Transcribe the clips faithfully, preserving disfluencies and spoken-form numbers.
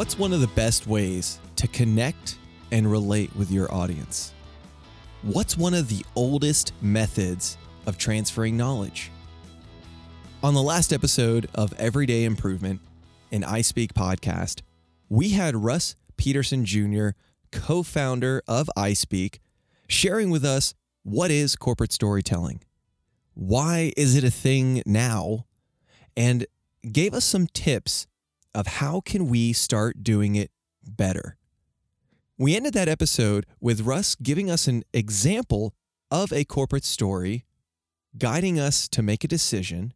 What's one of the best ways to connect and relate with your audience? What's one of the oldest methods of transferring knowledge? On the last episode of Everyday Improvement, an iSpeak podcast, we had Russ Peterson Junior, co-founder of iSpeak, sharing with us what is corporate storytelling, why is it a thing now, and gave us some tips of how can we start doing it better. We ended that episode with Russ giving us an example of a corporate story, guiding us to make a decision,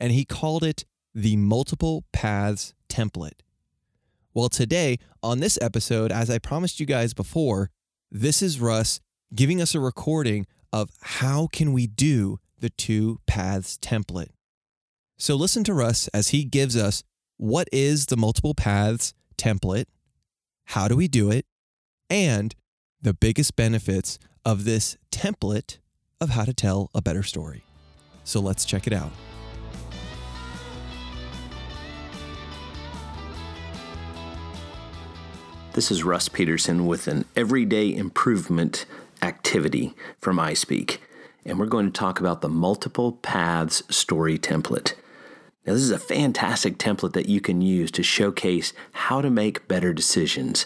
and he called it the Multiple Paths template. Well, today on this episode, as I promised you guys before, this is Russ giving us a recording of how can we do the two paths template. So listen to Russ as he gives us what is the multiple paths template, how do we do it, and the biggest benefits of this template of how to tell a better story. So let's check it out. This is Russ Peterson with an Everyday Improvement activity from iSpeak, and we're going to talk about the Multiple Paths Story Template. Now, this is a fantastic template that you can use to showcase how to make better decisions.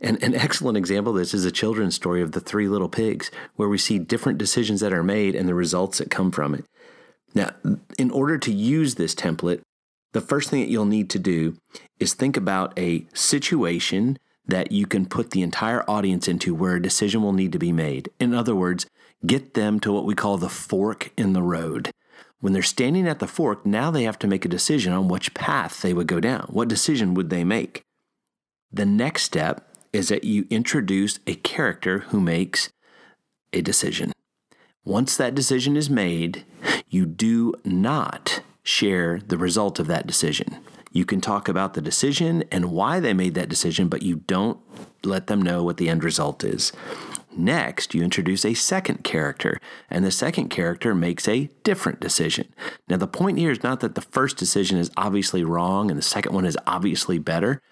And an excellent example of this is a children's story of the Three Little Pigs, where we see different decisions that are made and the results that come from it. Now, in order to use this template, the first thing that you'll need to do is think about a situation that you can put the entire audience into where a decision will need to be made. In other words, get them to what we call the fork in the road. When they're standing at the fork, now they have to make a decision on which path they would go down. What decision would they make? The next step is that you introduce a character who makes a decision. Once that decision is made, you do not share the result of that decision. You can talk about the decision and why they made that decision, but you don't let them know what the end result is. Next, you introduce a second character, and the second character makes a different decision. Now, the point here is not that the first decision is obviously wrong and the second one is obviously better.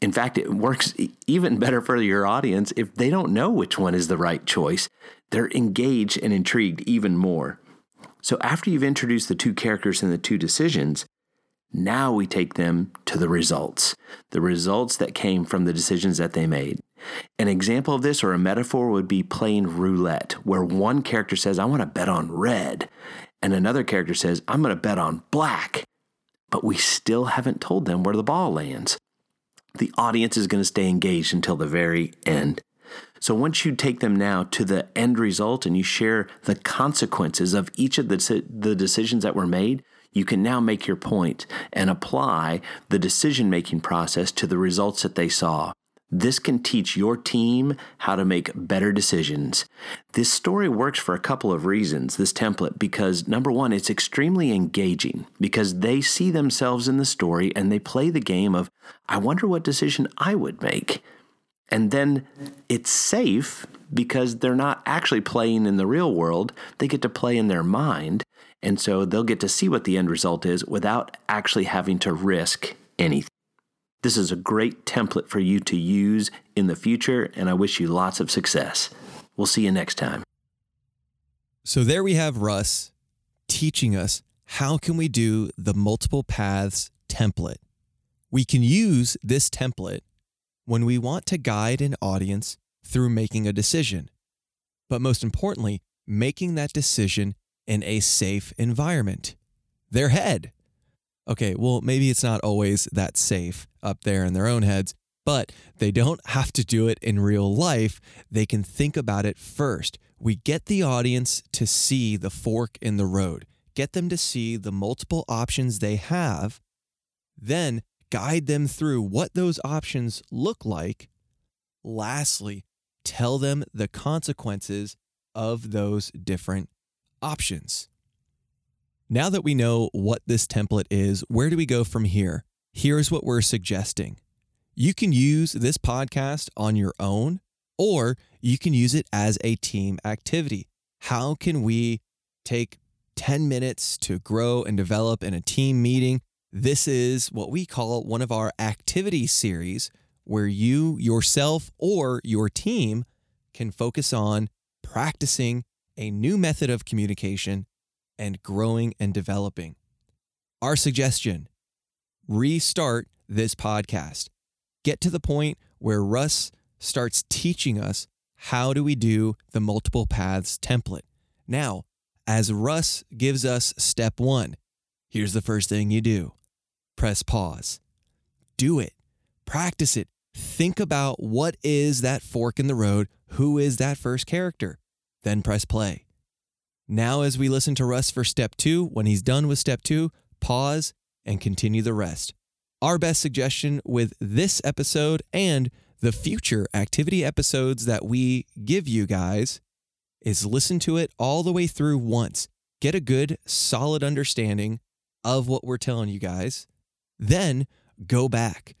In fact, it works even better for your audience if they don't know which one is the right choice. They're engaged and intrigued even more. So after you've introduced the two characters and the two decisions, now we take them to the results, the results that came from the decisions that they made. An example of this or a metaphor would be playing roulette, where one character says, I want to bet on red, and another character says, I'm going to bet on black, but we still haven't told them where the ball lands. The audience is going to stay engaged until the very end. So once you take them now to the end result and you share the consequences of each of the, the decisions that were made, you can now make your point and apply the decision-making process to the results that they saw. This can teach your team how to make better decisions. This story works for a couple of reasons, this template, because number one, it's extremely engaging because they see themselves in the story and they play the game of, I wonder what decision I would make. And then it's safe because they're not actually playing in the real world. They get to play in their mind. And so they'll get to see what the end result is without actually having to risk anything. This is a great template for you to use in the future, and I wish you lots of success. We'll see you next time. So there we have Russ teaching us how can we do the multiple paths template. We can use this template when we want to guide an audience through making a decision, but most importantly, making that decision in a safe environment, their head. Okay, well, maybe it's not always that safe up there in their own heads, but they don't have to do it in real life. They can think about it first. We get the audience to see the fork in the road, get them to see the multiple options they have, then guide them through what those options look like. Lastly, tell them the consequences of those different options. Now that we know what this template is, where do we go from here? Here's what we're suggesting. You can use this podcast on your own, or you can use it as a team activity. How can we take ten minutes to grow and develop in a team meeting? This is what we call one of our activity series, where you yourself or your team can focus on practicing a new method of communication and growing and developing. Our suggestion, restart this podcast. Get to the point where Russ starts teaching us how do we do the multiple paths template. Now, as Russ gives us step one, here's the first thing you do. Press pause. Do it. Practice it. Think about what is that fork in the road? Who is that first character? Then press play. Now, as we listen to Russ for step two, when he's done with step two, pause and continue the rest. Our best suggestion with this episode and the future activity episodes that we give you guys is listen to it all the way through once. Get a good, solid understanding of what we're telling you guys. Then go back.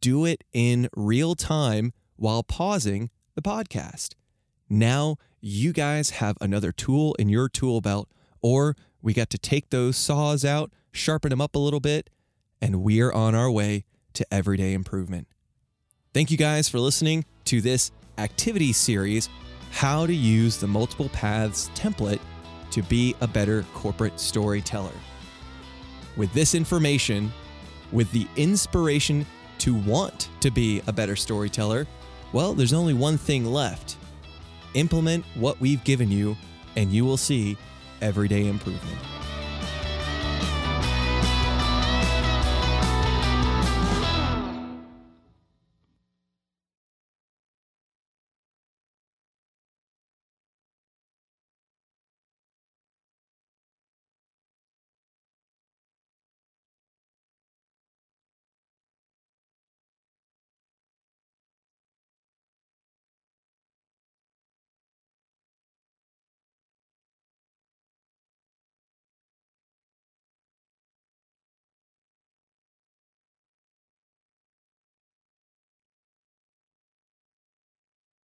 Do it in real time while pausing the podcast. Now you guys have another tool in your tool belt, or we got to take those saws out, sharpen them up a little bit, and we are on our way to everyday improvement. Thank you guys for listening to this activity series, How to Use the Multiple Paths Template to Be a Better Corporate Storyteller. With this information, with the inspiration to want to be a better storyteller, well, there's only one thing left. Implement what we've given you, and you will see everyday improvement.